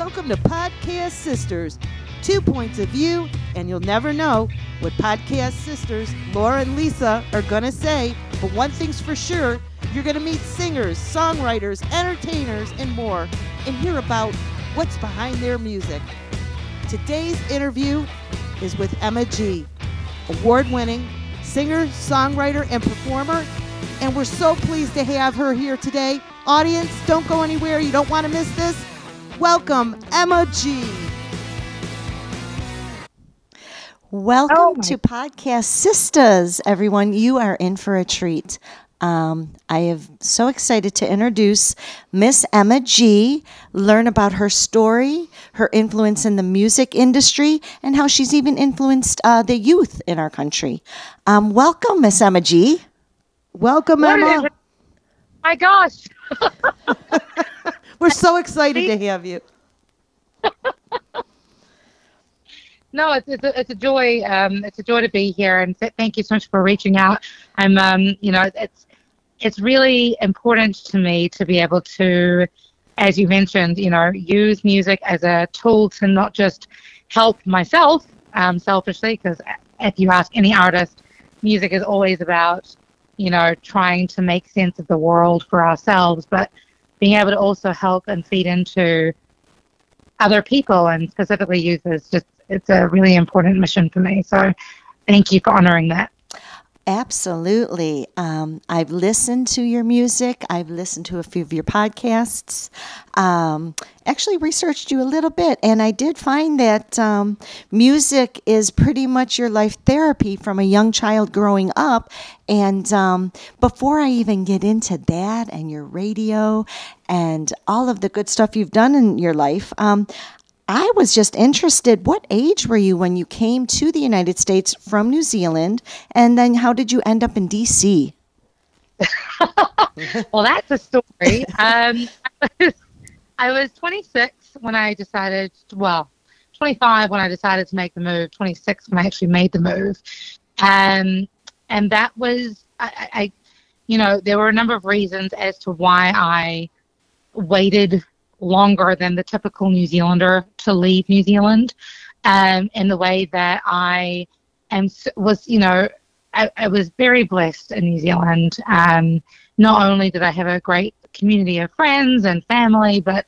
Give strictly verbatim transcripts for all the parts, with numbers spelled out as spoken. Welcome to Podcast Sisters, two points of view, and you'll never know what Podcast Sisters, Laura and Lisa, are going to say. But one thing's for sure, you're going to meet singers, songwriters, entertainers, and more, and hear about what's behind their music. Today's interview is with Emma G, award-winning singer, songwriter, and performer, and we're so pleased to have her here today. Audience, don't go anywhere. You don't want to miss this. Welcome, Emma G. Welcome oh to Podcast Sistas, everyone. You are in for a treat. Um, I am so excited to introduce Miss Emma G, learn about her story, her influence in the music industry, and how she's even influenced uh, the youth in our country. Um, welcome, Miss Emma G. Welcome, what Emma. My gosh. We're so excited to have you. No, it's it's a, it's a joy. Um, it's a joy to be here, and th- thank you so much for reaching out. I'm, um, you know, it's it's really important to me to be able to, as you mentioned, you know, use music as a tool to not just help myself um, selfishly, because if you ask any artist, music is always about, you know, trying to make sense of the world for ourselves, but being able to also help and feed into other people, and specifically youth, is just, it's a really important mission for me. So thank you for honoring that. Absolutely. Um, I've listened to your music. I've listened to a few of your podcasts. Um, actually researched you a little bit, and I did find that um, music is pretty much your life therapy from a young child growing up. And um, before I even get into that and your radio and all of the good stuff you've done in your life, um, I was just interested, what age were you when you came to the United States from New Zealand, and then how did you end up in D C? Well, that's a story. Um, I, was, I was twenty-six when I decided, well, twenty-five when I decided to make the move, twenty-six when I actually made the move. Um, and that was, I, I, you know, there were a number of reasons as to why I waited longer than the typical New Zealander to leave New Zealand, um, in the way that I am, was, you know, I, I was very blessed in New Zealand. Um, not only did I have a great community of friends and family, but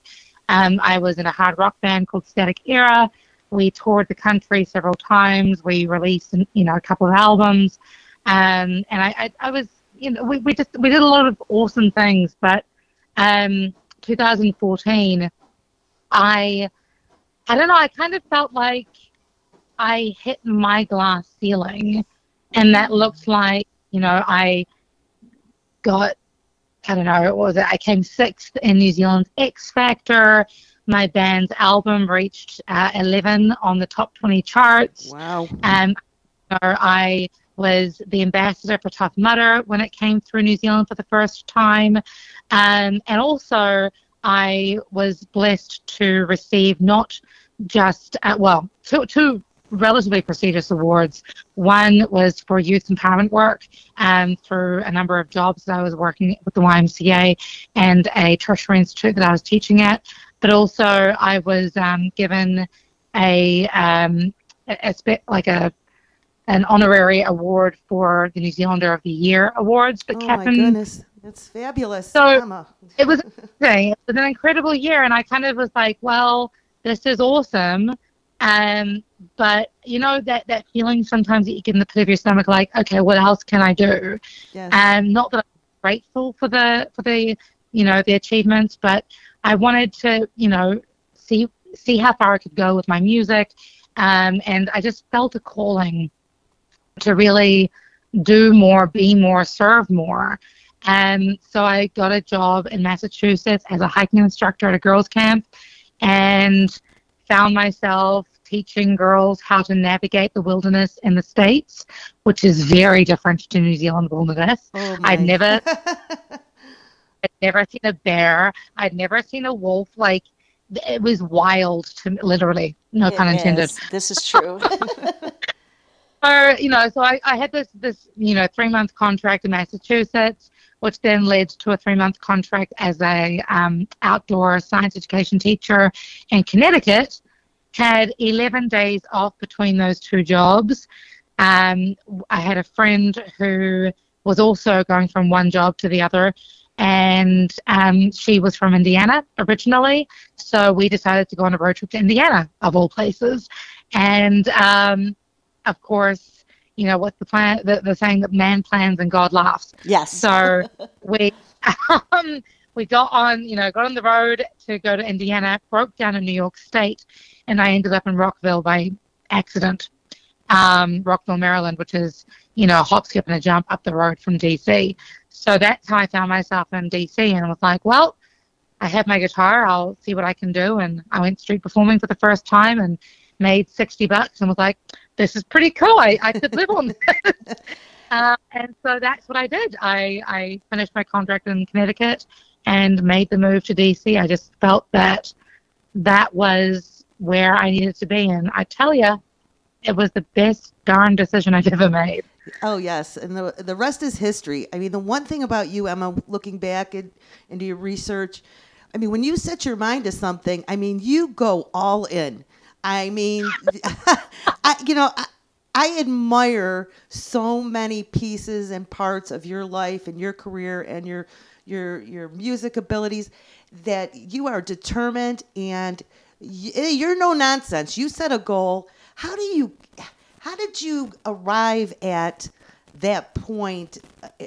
um, I was in a hard rock band called Static Era. We toured the country several times. We released, you know, a couple of albums, um, and I, I, I was, you know, we, we just we did a lot of awesome things, but. Um, twenty fourteen, I, I don't know, I kind of felt like I hit my glass ceiling, and that looked like, you know, I got, I don't know, what was it? I came sixth in New Zealand's X Factor. My band's album reached uh, eleven on the top twenty charts. Wow. Um, I was the ambassador for Tough Mudder when it came through New Zealand for the first time. Um, and also, I was blessed to receive not just, uh, well, two, two relatively prestigious awards. One was for youth empowerment work um, through a number of jobs that I was working with the Y M C A and a tertiary institute that I was teaching at. But also, I was um, given a, um, a spe- like a an honorary award for the New Zealander of the Year awards. But oh Captain, my goodness, that's fabulous. So it was amazing. It was an incredible year, and I kind of was like, well, this is awesome. Um, but, you know, that, that feeling sometimes that you get in the pit of your stomach, like, okay, what else can I do? Yes. Um, not that I'm grateful for the, for the, you know, the achievements, but I wanted to, you know, see, see how far I could go with my music. Um, and I just felt a calling to really do more, be more, serve more. And so I got a job in Massachusetts as a hiking instructor at a girls' camp, and found myself teaching girls how to navigate the wilderness in the States, which is very different to New Zealand wilderness. Oh I've never, I'd never seen a bear. I'd never seen a wolf. Like, it was wild to me, literally. No it pun intended. Is. This is true. So, you know, so I, I had this, this, you know, three-month contract in Massachusetts which then led to a three-month contract as a um, outdoor science education teacher in Connecticut. Had eleven days off between those two jobs. Um, I had a friend who was also going from one job to the other, and um, she was from Indiana originally, so we decided to go on a road trip to Indiana, of all places. And, um, of course, you know, what's the plan, the, the saying that man plans and God laughs. Yes. So we um, we got on, you know, got on the road to go to Indiana, broke down in New York State, and I ended up in Rockville by accident, um, Rockville, Maryland, which is, you know, a hop, skip, and a jump up the road from D C. So that's how I found myself in D C, and I was like, well, I have my guitar, I'll see what I can do. And I went street performing for the first time and made sixty bucks and was like, this is pretty cool. I, I could live on this. uh, and so that's what I did. I, I finished my contract in Connecticut and made the move to D C. I just felt that that was where I needed to be. And I tell you, it was the best darn decision I've ever made. Oh, yes. And the the rest is history. I mean, the one thing about you, Emma, looking back in, into your research, I mean, when you set your mind to something, I mean, you go all in. I mean, I, you know, I, I admire so many pieces and parts of your life and your career and your your your music abilities, that you are determined and you're no nonsense. You set a goal. How do you, how did you arrive at that point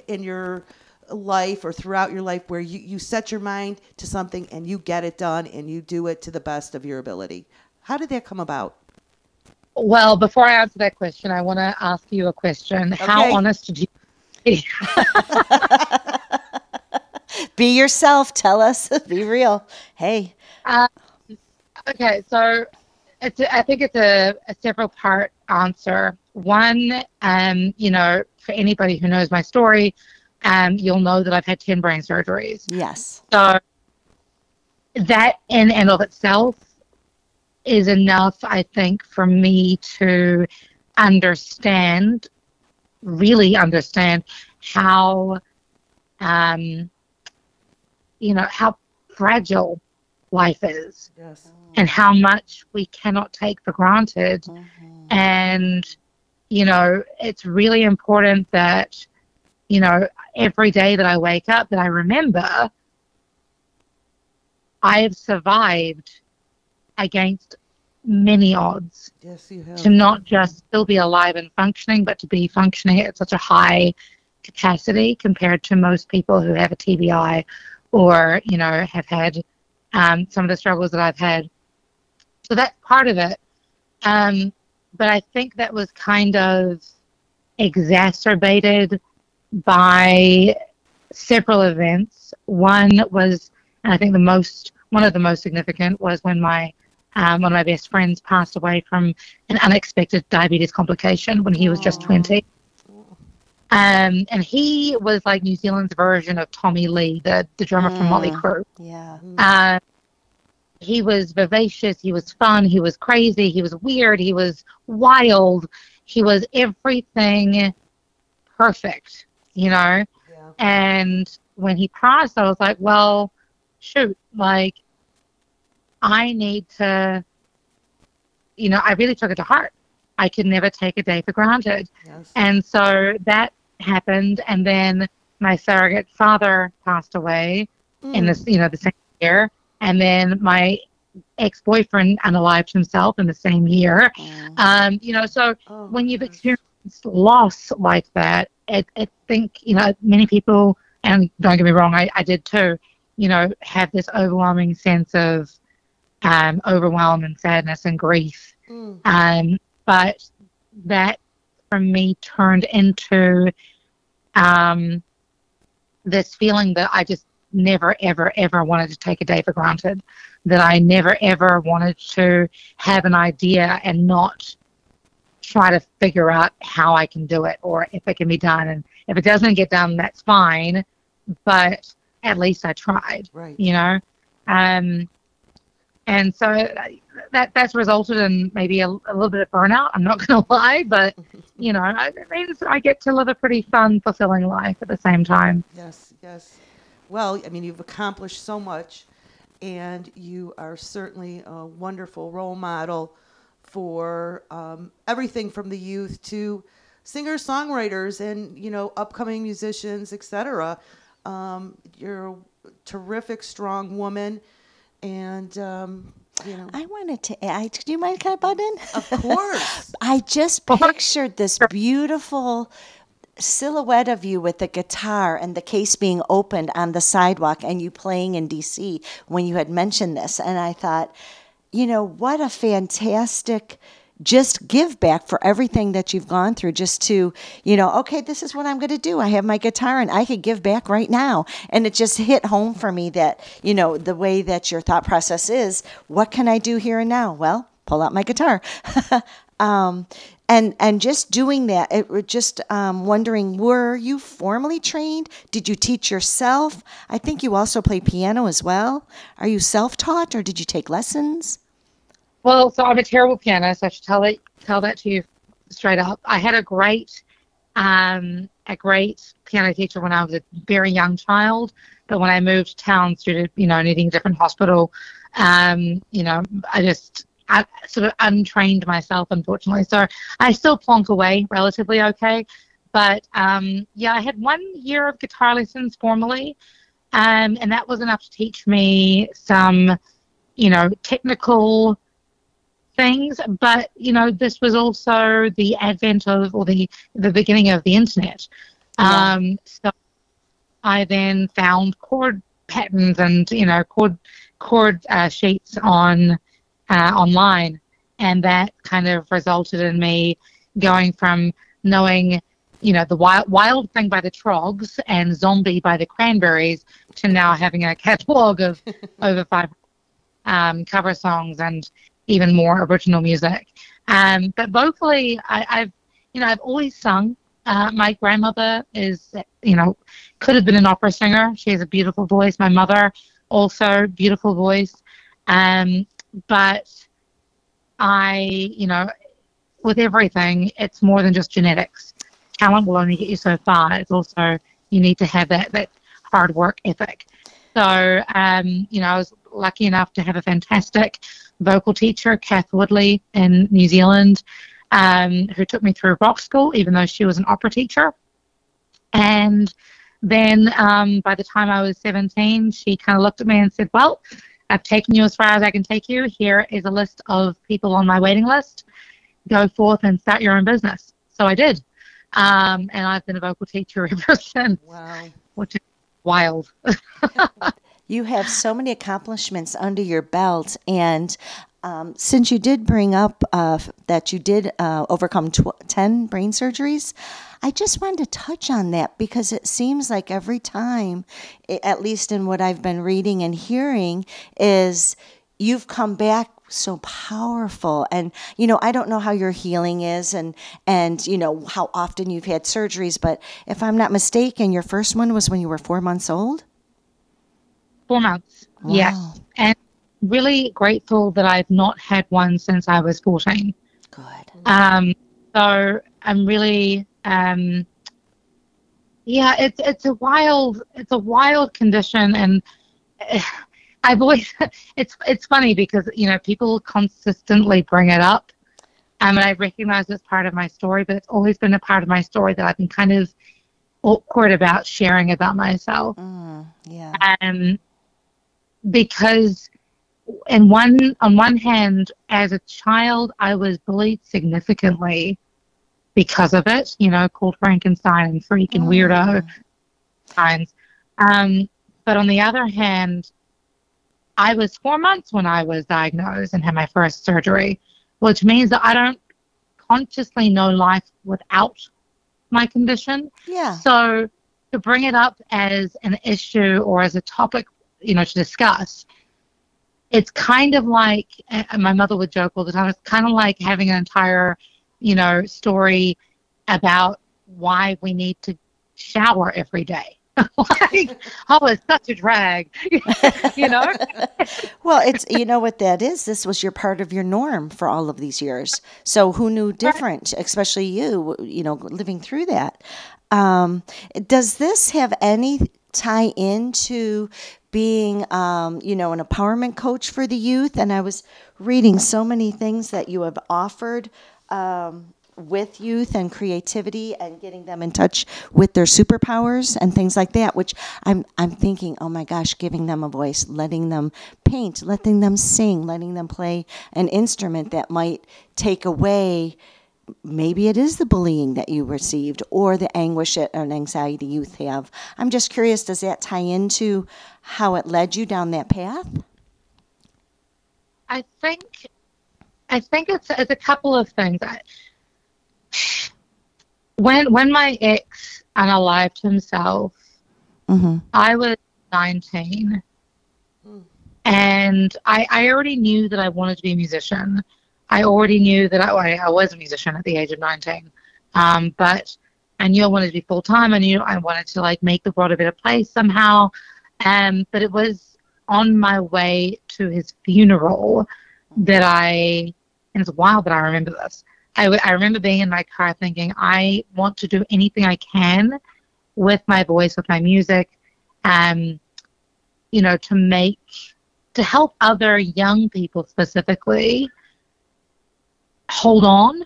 in your life or throughout your life where you, you set your mind to something and you get it done and you do it to the best of your ability? How did that come about? Well, before I answer that question, I want to ask you a question. Okay. How honest did you be? Be yourself. Tell us. Be real. Hey. Uh, okay, so it's a, I think it's a, a several-part answer. One, um, you know, for anybody who knows my story, um, you'll know that I've had ten brain surgeries. Yes. So that in and of itself is enough, I think, for me to understand, really understand how, um, you know, how fragile life is. Yes. And how much we cannot take for granted. Mm-hmm. And, you know, it's really important that, you know, every day that I wake up that I remember I have survived against many odds. Yes, you have. To not just still be alive and functioning, but to be functioning at such a high capacity compared to most people who have a T B I or, you know, have had um, some of the struggles that I've had. So that's part of it. Um, but I think that was kind of exacerbated by several events. One was, and I think the most, one of the most significant was when my um, one of my best friends passed away from an unexpected diabetes complication when he was just twenty. Um, and he was like New Zealand's version of Tommy Lee, the, the drummer mm. from Mötley Crüe. Yeah. Uh, he was vivacious. He was fun. He was crazy. He was weird. He was wild. He was everything perfect, you know? Yeah. And when he passed, I was like, well, shoot, like, I need to, you know, I really took it to heart. I could never take a day for granted. Yes. And so that happened. And then my surrogate father passed away mm. in this, you know, the same year. And then my ex-boyfriend unalived himself in the same year. Mm. Um, you know, so oh, when you've experienced loss like that, I think, you know, many people, and don't get me wrong, I, I did too, you know, have this overwhelming sense of um, overwhelm and sadness and grief. Mm. Um, but that, for me, turned into um, this feeling that I just never, ever, ever wanted to take a day for granted, that I never, ever wanted to have an idea and not try to figure out how I can do it or if it can be done. And if it doesn't get done, that's fine, but at least I tried, right. You know? Um, And so that that's resulted in maybe a, a little bit of burnout, I'm not going to lie, but, you know, it means I get to live a pretty fun, fulfilling life at the same time. Yes, yes. Well, I mean, you've accomplished so much, and you are certainly a wonderful role model for um, everything from the youth to singers, songwriters, and, you know, upcoming musicians, et cetera. Um, you're a terrific, strong woman. And, um, you know. I wanted to add, do you mind, can I butt in? Of course. I just pictured this beautiful silhouette of you with the guitar and the case being opened on the sidewalk and you playing in D C when you had mentioned this. And I thought, you know, what a fantastic just give back for everything that you've gone through, just to, you know, okay, this is what I'm going to do. I have my guitar and I could give back right now. And it just hit home for me that, you know, the way that your thought process is, what can I do here and now? Well, pull out my guitar. um, and, and just doing that, it just um, wondering, were you formally trained? Did you teach yourself? I think you also play piano as well. Are you self-taught or did you take lessons? Well, so I'm a terrible pianist. I should tell it, tell that to you straight up. I had a great, um, a great piano teacher when I was a very young child, but when I moved towns due to, you know, needing a different hospital, um, you know, I just I sort of untrained myself, unfortunately. So I still plonk away relatively okay, but um, yeah, I had one year of guitar lessons formally, um, and that was enough to teach me some, you know, technical things, but you know, this was also the advent of, or the the beginning of the internet. Yeah. Um, so I then found chord patterns and you know chord chord uh, sheets on uh, online, and that kind of resulted in me going from knowing you know the wild wild thing by the Trogs and Zombie by the Cranberries to now having a catalog of over five um, cover songs and even more original music. Um, but vocally, I, I've, you know, I've always sung. Uh, my grandmother is, you know, could have been an opera singer. She has a beautiful voice. My mother, also beautiful voice. Um, but I, you know, with everything, it's more than just genetics. Talent will only get you so far. It's also, you need to have that, that hard work ethic. So, um, you know, I was lucky enough to have a fantastic vocal teacher, Kath Woodley in New Zealand, um, who took me through rock school, even though she was an opera teacher. And then um, by the time I was seventeen, she kind of looked at me and said, well, I've taken you as far as I can take you. Here is a list of people on my waiting list. Go forth and start your own business. So I did. Um, and I've been a vocal teacher ever since. Wow. Which is wild. You have so many accomplishments under your belt, and um, since you did bring up uh, that you did uh, overcome tw- ten brain surgeries, I just wanted to touch on that because it seems like every time, at least in what I've been reading and hearing, is you've come back so powerful. And, you know, I don't know how your healing is and, and, you know, how often you've had surgeries, but if I'm not mistaken, your first one was when you were four months old? Four months, wow. Yeah. And really grateful that I've not had one since I was fourteen. Good. Um, so I'm really, um, yeah, it's it's a wild, it's a wild condition. And I've always, it's, it's funny because, you know, people consistently bring it up. Um, and I recognize it's part of my story, but it's always been a part of my story that I've been kind of awkward about sharing about myself. Mm, yeah. Um, Because in one, on one hand, as a child, I was bullied significantly because of it, you know, called Frankenstein and freak and weirdo. Mm. Um, but on the other hand, I was four months when I was diagnosed and had my first surgery, which means that I don't consciously know life without my condition. Yeah. So to bring it up as an issue or as a topic, you know, to discuss, it's kind of like, and my mother would joke all the time, it's kind of like having an entire, you know, story about why we need to shower every day. Like, I was such a drag, you know? Well, it's, you know what that is? This was your part of your norm for all of these years. So who knew different, especially you, you know, living through that. Um, does this have any tie into being, um, you know, an empowerment coach for the youth? And I was reading so many things that you have offered, um, with youth and creativity and getting them in touch with their superpowers and things like that, which I'm I'm thinking, oh my gosh, giving them a voice, letting them paint, letting them sing, letting them play an instrument that might take away, maybe it is the bullying that you received or the anguish and anxiety youth have. I'm just curious, does that tie into how it led you down that path? I think I think it's, it's a couple of things. I, When when my ex unalived himself, mm-hmm. I was nineteen, mm. and I, I already knew that I wanted to be a musician. I already knew that I, I was a musician at the age of nineteen, um, but I knew I wanted to be full-time. I knew I wanted to, like, make the world a better place somehow, um, but it was on my way to his funeral that I, and it's wild that I remember this, I, w- I remember being in my car thinking, I want to do anything I can with my voice, with my music, um, you know, to make, to help other young people specifically hold on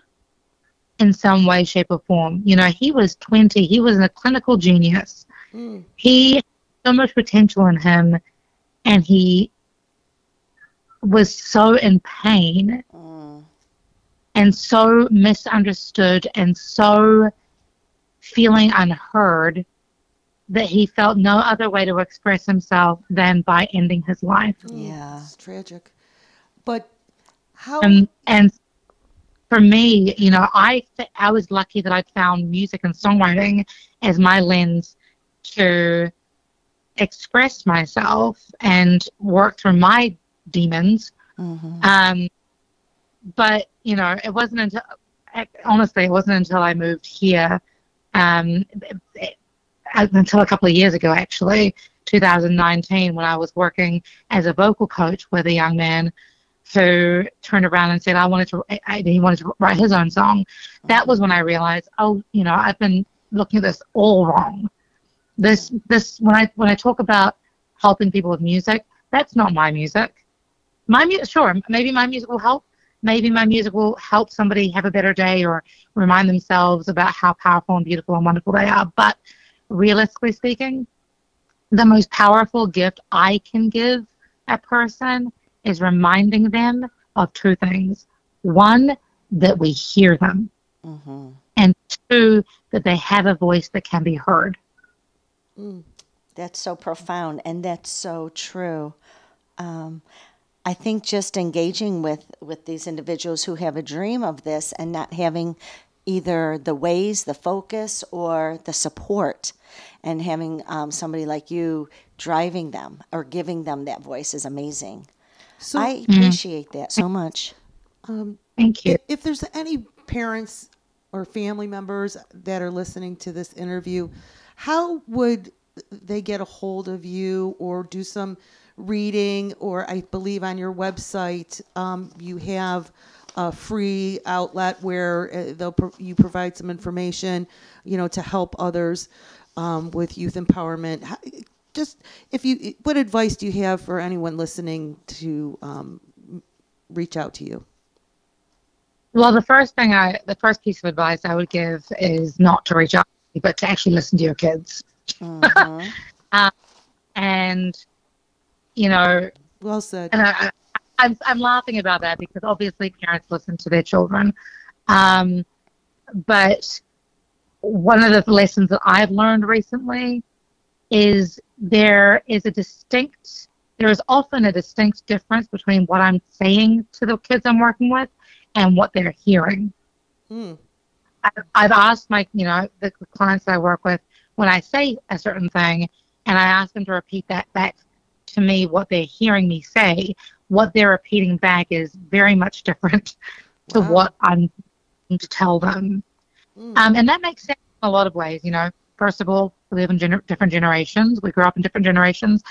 in some way, shape, or form. You know, he was twenty. He was a clinical genius. Mm. He had so much potential in him, and he was so in pain. Mm. And so misunderstood and so feeling unheard that he felt no other way to express himself than by ending his life. Yeah, it's tragic. But how... Um, and for me, you know, I, I was lucky that I found music and songwriting as my lens to express myself and work through my demons. Mm-hmm. Um, but, you know, it wasn't until, honestly, it wasn't until I moved here, um, until a couple of years ago, actually, two thousand nineteen, when I was working as a vocal coach with a young man who turned around and said, I wanted to, I, he wanted to write his own song. That was when I realized, oh, you know, I've been looking at this all wrong. This, this, when I, when I talk about helping people with music, that's not my music. My music, sure, maybe my music will help. Maybe my music will help somebody have a better day or remind themselves about how powerful and beautiful and wonderful they are. But realistically speaking, the most powerful gift I can give a person is reminding them of two things. One, that we hear them. Mm-hmm. And two, that they have a voice that can be heard. Mm. That's so profound, and that's so true. Um I think just engaging with, with these individuals who have a dream of this and not having either the ways, the focus, or the support, and having um, somebody like you driving them or giving them that voice is amazing. So, I appreciate that so much. Um, Thank you. If, if there's any parents or family members that are listening to this interview, how would they get a hold of you or do some reading, or I believe on your website um, you have a free outlet where uh, they'll pro- you provide some information, you know, to help others um, with youth empowerment. How, just if you, what advice do you have for anyone listening to um, reach out to you? Well, the first thing I, the first piece of advice I would give is not to reach out, but to actually listen to your kids. Mm-hmm. um, and you know, well said. And I, I, I'm, I'm laughing about that because obviously parents listen to their children. Um, but one of the lessons that I've learned recently is there is a distinct, there is often a distinct difference between what I'm saying to the kids I'm working with and what they're hearing. Mm. I, I've asked my, you know, the clients that I work with, when I say a certain thing and I ask them to repeat that back to me, what they're hearing me say, what they're repeating back is very much different to wow. what I'm to tell them. Mm. Um, and that makes sense in a lot of ways. You know, first of all, We live in gener- different generations. We grew up in different generations.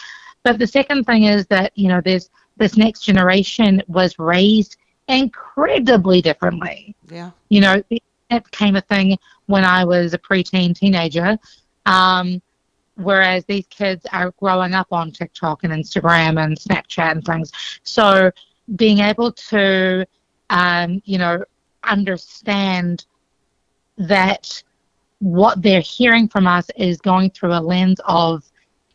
But the second thing is that, you know, there's this next generation was raised incredibly differently. Yeah. You know, it became a thing when I was a preteen teenager. Um, whereas these kids are growing up on TikTok and Instagram and Snapchat and things. So being able to, um, you know, understand that what they're hearing from us is going through a lens of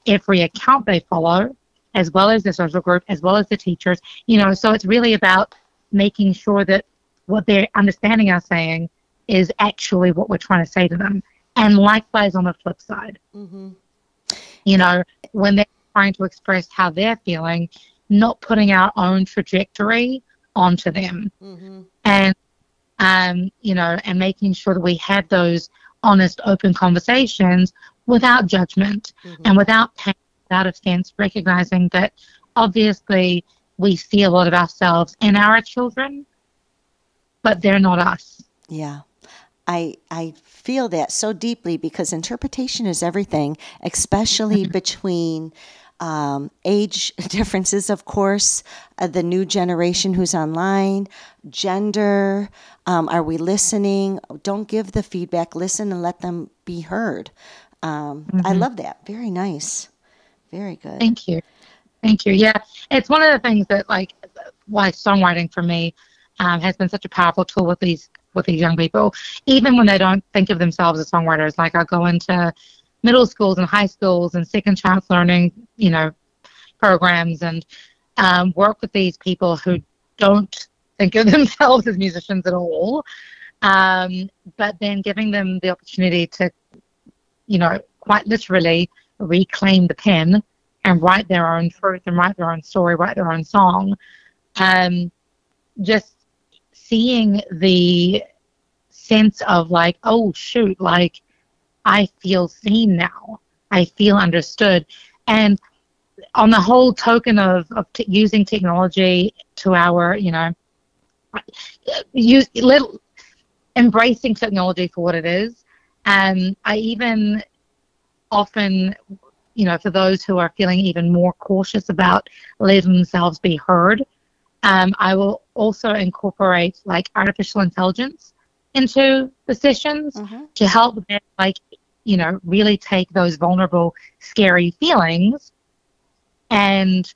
every account they follow, as well as the social group, as well as the teachers, you know, so it's really about making sure that what they're understanding us saying is actually what we're trying to say to them. And likewise on the flip side, mm-hmm. you know, when they're trying to express how they're feeling, not putting our own trajectory onto them, mm-hmm. and, um, you know, and making sure that we have those honest, open conversations without judgment, mm-hmm. and without pain, without offense, recognizing that obviously we see a lot of ourselves in our children, but they're not us. Yeah. I I feel that so deeply, because interpretation is everything, especially between um, age differences, of course, uh, the new generation who's online, gender, um, are we listening? Don't give the feedback, listen and let them be heard. Um, mm-hmm. I love that. Very nice. Very good. Thank you. Thank you. Yeah. It's one of the things that, like, why songwriting for me um, has been such a powerful tool with these with these young people, even when they don't think of themselves as songwriters. Like, I go into middle schools and high schools and second chance learning, you know, programs, and um, work with these people who don't think of themselves as musicians at all, um, but then giving them the opportunity to, you know, quite literally reclaim the pen and write their own truth and write their own story, write their own song. Um, just seeing the sense of, like, oh, shoot, like, I feel seen now. I feel understood. And on the whole token of, of t- using technology to our, you know, use, little, embracing technology for what it is. And I even often, you know, for those who are feeling even more cautious about letting themselves be heard, Um, I will also incorporate, like, artificial intelligence into the sessions, mm-hmm. to help them, like, you know, really take those vulnerable, scary feelings and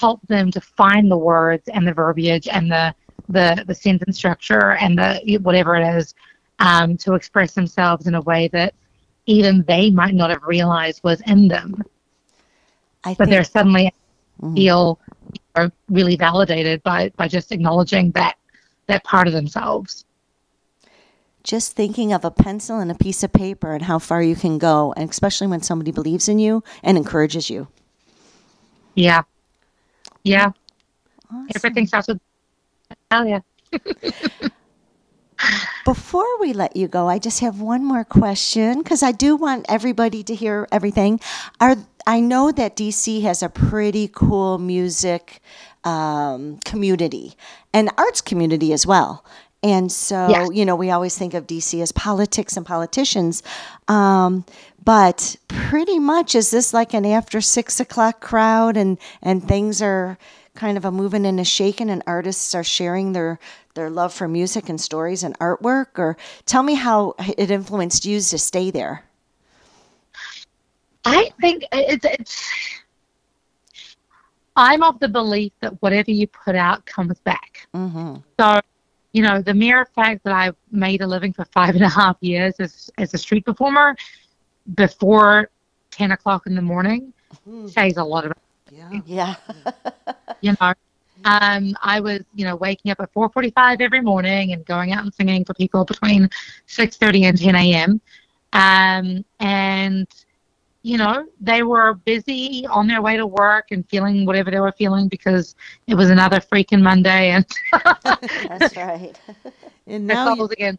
help them to find the words and the verbiage and the the, the sentence structure and the whatever it is, um, to express themselves in a way that even they might not have realized was in them. I but think- they're suddenly mm-hmm. feel... are really validated by, by just acknowledging that that part of themselves. Just thinking of a pencil and a piece of paper and how far you can go, and especially when somebody believes in you and encourages you. Yeah. Yeah. Awesome. Everything starts with, hell yeah. Before we let you go, I just have one more question, because I do want everybody to hear everything. Are I know that D C has a pretty cool music um, community and arts community as well. And so, yeah. you know, we always think of D C as politics and politicians. Um, but pretty much, is this like an after six o'clock crowd, and, and things are kind of a moving and a shaking, and artists are sharing their, their love for music and stories and artwork? Or tell me how it influenced you to stay there. I think it's, it's, I'm of the belief that whatever you put out comes back. Mm-hmm. So, you know, the mere fact that I made a living for five and a half years as, as a street performer before ten o'clock in the morning mm-hmm. says a lot about it. Yeah. yeah. You know, um, I was, you know, waking up at four forty-five every morning and going out and singing for people between six thirty and ten a.m. Um, and... you know, they were busy on their way to work and feeling whatever they were feeling, because it was another freaking Monday. And that's right. And now you... again.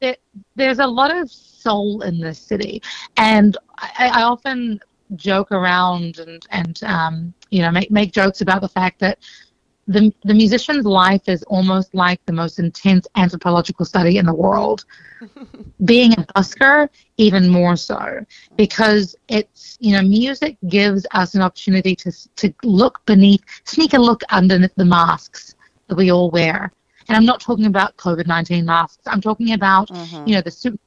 There, there's a lot of soul in this city, and I, I often joke around and and um, you know, make make jokes about the fact that the, the musician's life is almost like the most intense anthropological study in the world. Being a busker, even more so, because it's, you know, music gives us an opportunity to to look beneath, sneak a look underneath the masks that we all wear. And I'm not talking about COVID nineteen masks. I'm talking about, mm-hmm. you know, the super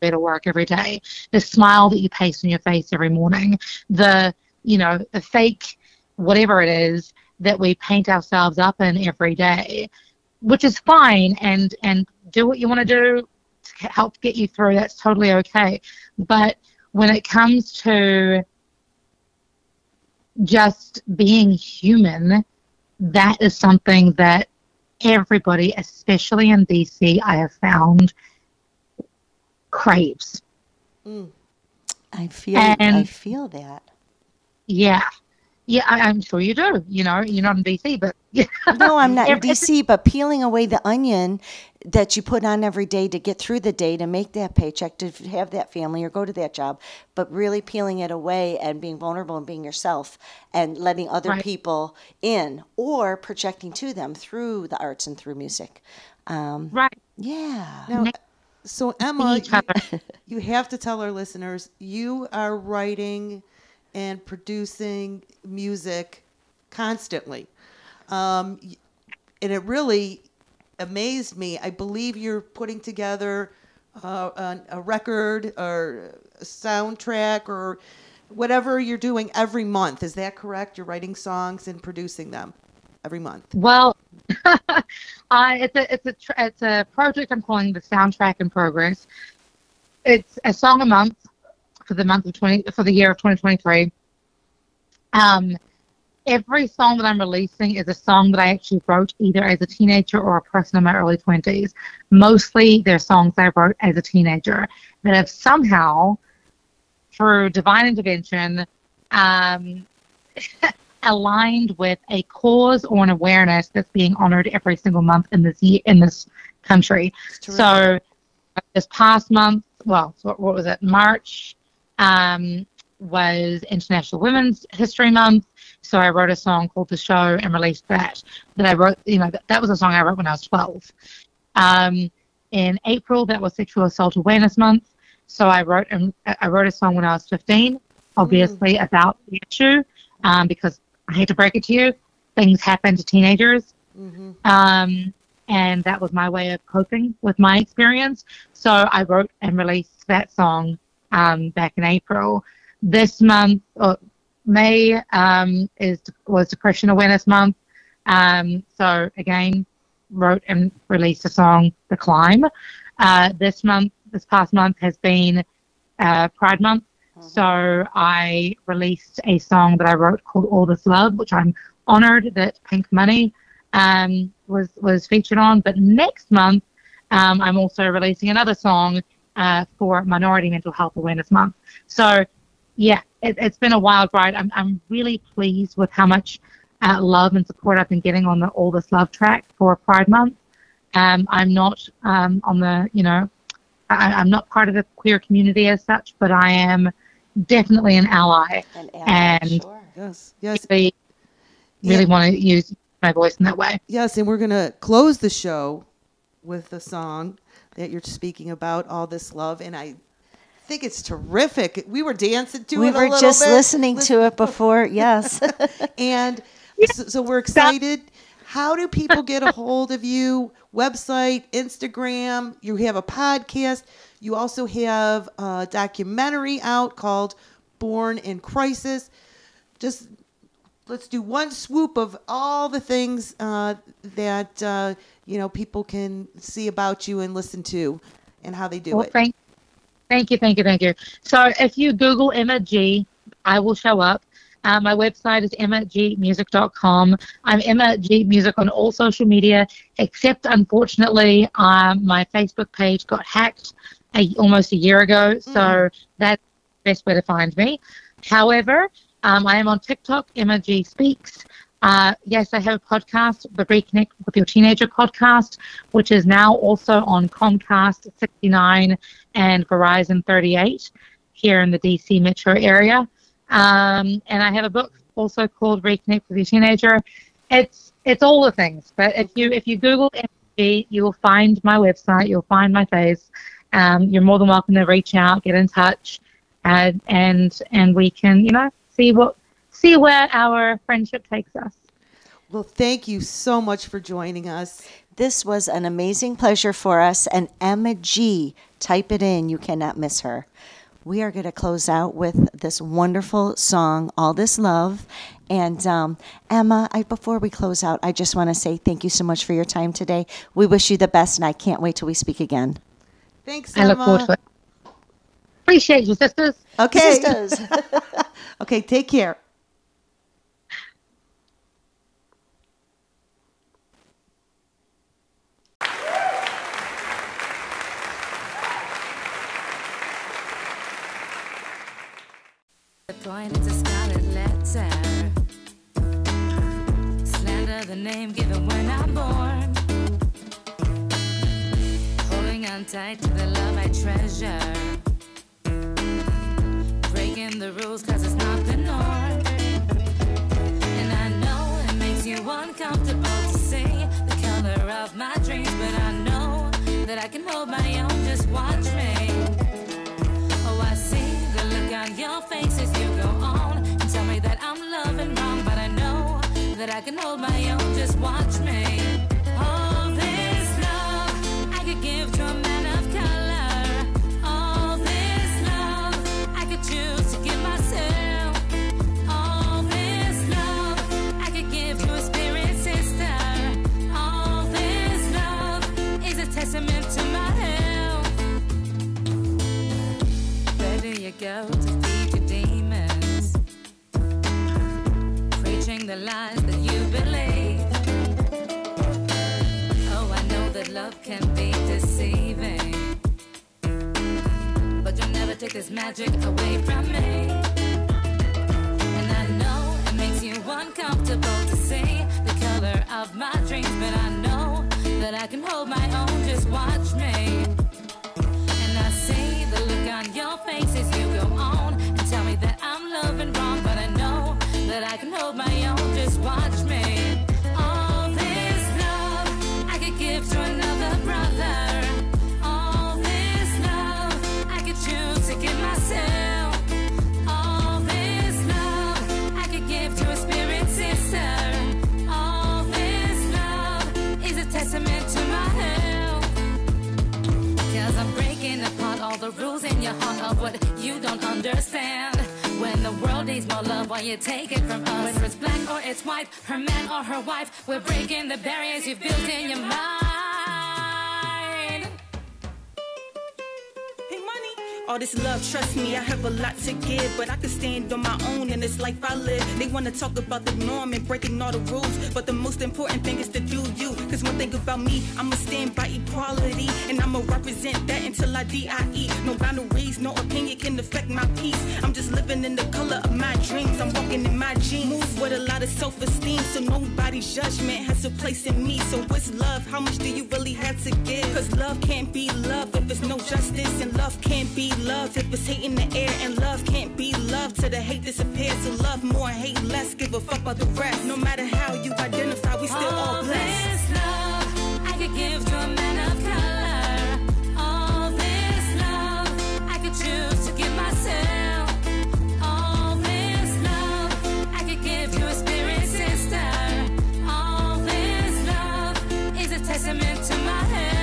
better work every day, the smile that you paste on your face every morning, the, you know, the fake whatever it is that we paint ourselves up in every day, which is fine, and, and do what you want to do to help get you through. That's totally okay. But when it comes to just being human, that is something that everybody, especially in D C, I have found craves. Mm. I feel, and, I feel that. Yeah. Yeah, I, I'm sure you do. You know, you're not in D C, but... Yeah. No, I'm not in D C, but peeling away the onion that you put on every day to get through the day, to make that paycheck, to have that family or go to that job, but really peeling it away and being vulnerable and being yourself and letting other right. people in, or projecting to them through the arts and through music. Um, right. Yeah. Now, so, Emma, you, you have to tell our listeners, you are writing... and producing music constantly. Um, and it really amazed me. I believe you're putting together uh, a, a record or a soundtrack or whatever you're doing every month. Is that correct? You're writing songs and producing them every month. Well, uh, it's a, it's a, tr- it's a project I'm calling the Soundtrack in Progress. It's a song a month. For the month of twenty, for the year of twenty twenty-three, um, every song that I'm releasing is a song that I actually wrote either as a teenager or a person in my early twenties. Mostly, they're songs I wrote as a teenager that have somehow, through divine intervention, um, aligned with a cause or an awareness that's being honored every single month in this year, in this country. So, this past month, well, what was it? March. Um, was International Women's History Month, so I wrote a song called The Show and released that. That I wrote, you know, that, that was a song I wrote when I was twelve. Um, in April, that was Sexual Assault Awareness Month, so I wrote and I wrote a song when I was fifteen, obviously mm. about the issue, um, because I hate to break it to you, things happen to teenagers, mm-hmm. um, and that was my way of coping with my experience. So I wrote and released that song. Um, back in April. This month, or May, um, is was Depression Awareness Month. Um, so again, wrote and released a song, The Climb. Uh, this month, this past month has been uh, Pride Month. Mm-hmm. So I released a song that I wrote called All This Love, which I'm honored that Pink Money um, was, was featured on. But next month, um, I'm also releasing another song Uh, for Minority Mental Health Awareness Month. So, yeah, it, it's been a wild ride. I'm I'm really pleased with how much uh, love and support I've been getting on the All This Love track for Pride Month. Um, I'm not um, on the, you know, I, I'm not part of the queer community as such, but I am definitely an ally. An ally, and sure. Yes, yes. Really yeah. want to use my voice in that way. Yes, and we're going to close the show with the song that you're speaking about, All This Love, and I think it's terrific. We were dancing to we it a little bit. We were just listening Listen- to it before, yes. And yeah. so, so we're excited. How do people get a hold of you? Website, Instagram, you have a podcast. You also have a documentary out called Born in Crisis. Just let's do one swoop of all the things uh, that... Uh, you know, people can see about you and listen to and how they do well, it. Thank, thank you, thank you, thank you. So if you Google Emma G, I will show up. Uh, my website is Emma G Music dot com. I'm Emma G Music on all social media, except, unfortunately, um, my Facebook page got hacked a, almost a year ago, mm. so that's the best way to find me. However, um, I am on TikTok, Emma G Speaks. Uh, yes, I have a podcast, the Reconnect with Your Teenager podcast, which is now also on Comcast sixty-nine and Verizon thirty-eight here in the D C metro area. Um, and I have a book also called Reconnect with Your Teenager. It's it's all the things. But if you if you Google Emma G, you will find my website. You'll find my face. Um, you're more than welcome to reach out, get in touch, uh, and and we can you know see what see where our friendship takes us. Well, thank you so much for joining us. This was an amazing pleasure for us. And Emma G, type it in. You cannot miss her. We are going to close out with this wonderful song, All This Love. And um, Emma, I, before we close out, I just want to say thank you so much for your time today. We wish you the best, and I can't wait till we speak again. Thanks, Emma. I look forward to it. Appreciate you, sisters. Okay. Sisters. Okay, take care. It's a scarlet letter. Slander the name given when I'm born. Holding on tight to the love I treasure. Breaking the rules cause it's not the norm. And I know it makes you uncomfortable to see the color of my dreams. But I know that I can hold my own, just watch me. Oh, I see the look on your face as you go on and tell me that I'm loving wrong, but I know that I can hold my own, just watch me. All this love I could give to a man of color. All this love I could choose to give myself. All this love I could give to a spirit sister. All this love is a testament to my health. Where do you go to feed your demons? Preaching the lies that you believe. Oh, I know that love can be deceiving, but you'll never take this magic away from me. And I know it makes you uncomfortable to see the color of my dreams, but I know that I can hold my own, just watch me. And I see the look on your face as you go on and tell me that I'm loving wrong, but I know that I can hold my own, just watch me. All this love I could give to another brother. All this love I could choose to give myself. All this love I could give to a spirit sister. All this love is a testament to my health. Cause I'm breaking apart all the rules in your heart of what you don't understand. When the world needs more love, while you take it from us. Whether it's black or it's white, her man or her wife, we're breaking the barriers you've built in your mind. Pink Money. All this love, trust me, I have a lot to give, but I can stand on my own in this life I live. They want to talk about the norm and breaking all the rules, but the most important thing is to do you. Cause one thing about me, I'ma stand by equality, and I'ma represent that until I die. No boundaries, no opinion can affect my peace. I'm just living in the color of my dreams. I'm walking in my jeans, move with a lot of self-esteem, so nobody's judgment has a place in me. So what's love? How much do you really have to give? Cause love can't be love if there's no justice, and love can't be love if it's hate in the air, and love can't be love till the hate disappears. So love more, hate less, give a fuck about the rest. No matter how you identify, we still all, all blessed. All this love I could give to a man of color. All this love I could choose to give myself. All this love I could give to a spirit sister. All this love is a testament to my health.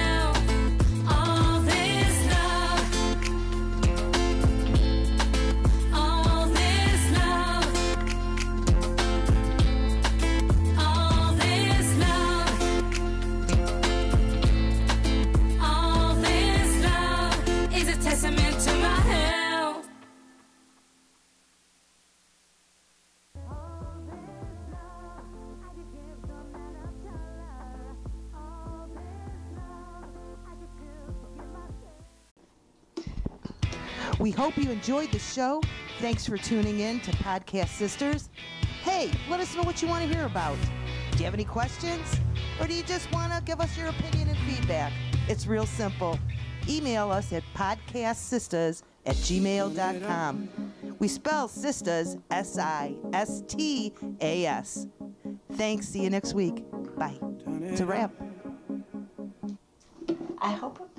We hope you enjoyed the show. Thanks for tuning in to Podcast Sistas. Hey, let us know what you want to hear about. Do you have any questions? Or do you just want to give us your opinion and feedback? It's real simple. Email us at podcastsistas at gmail dot com. We spell sistas, S I S T A S. Thanks. See you next week. Bye. It's a wrap. I hope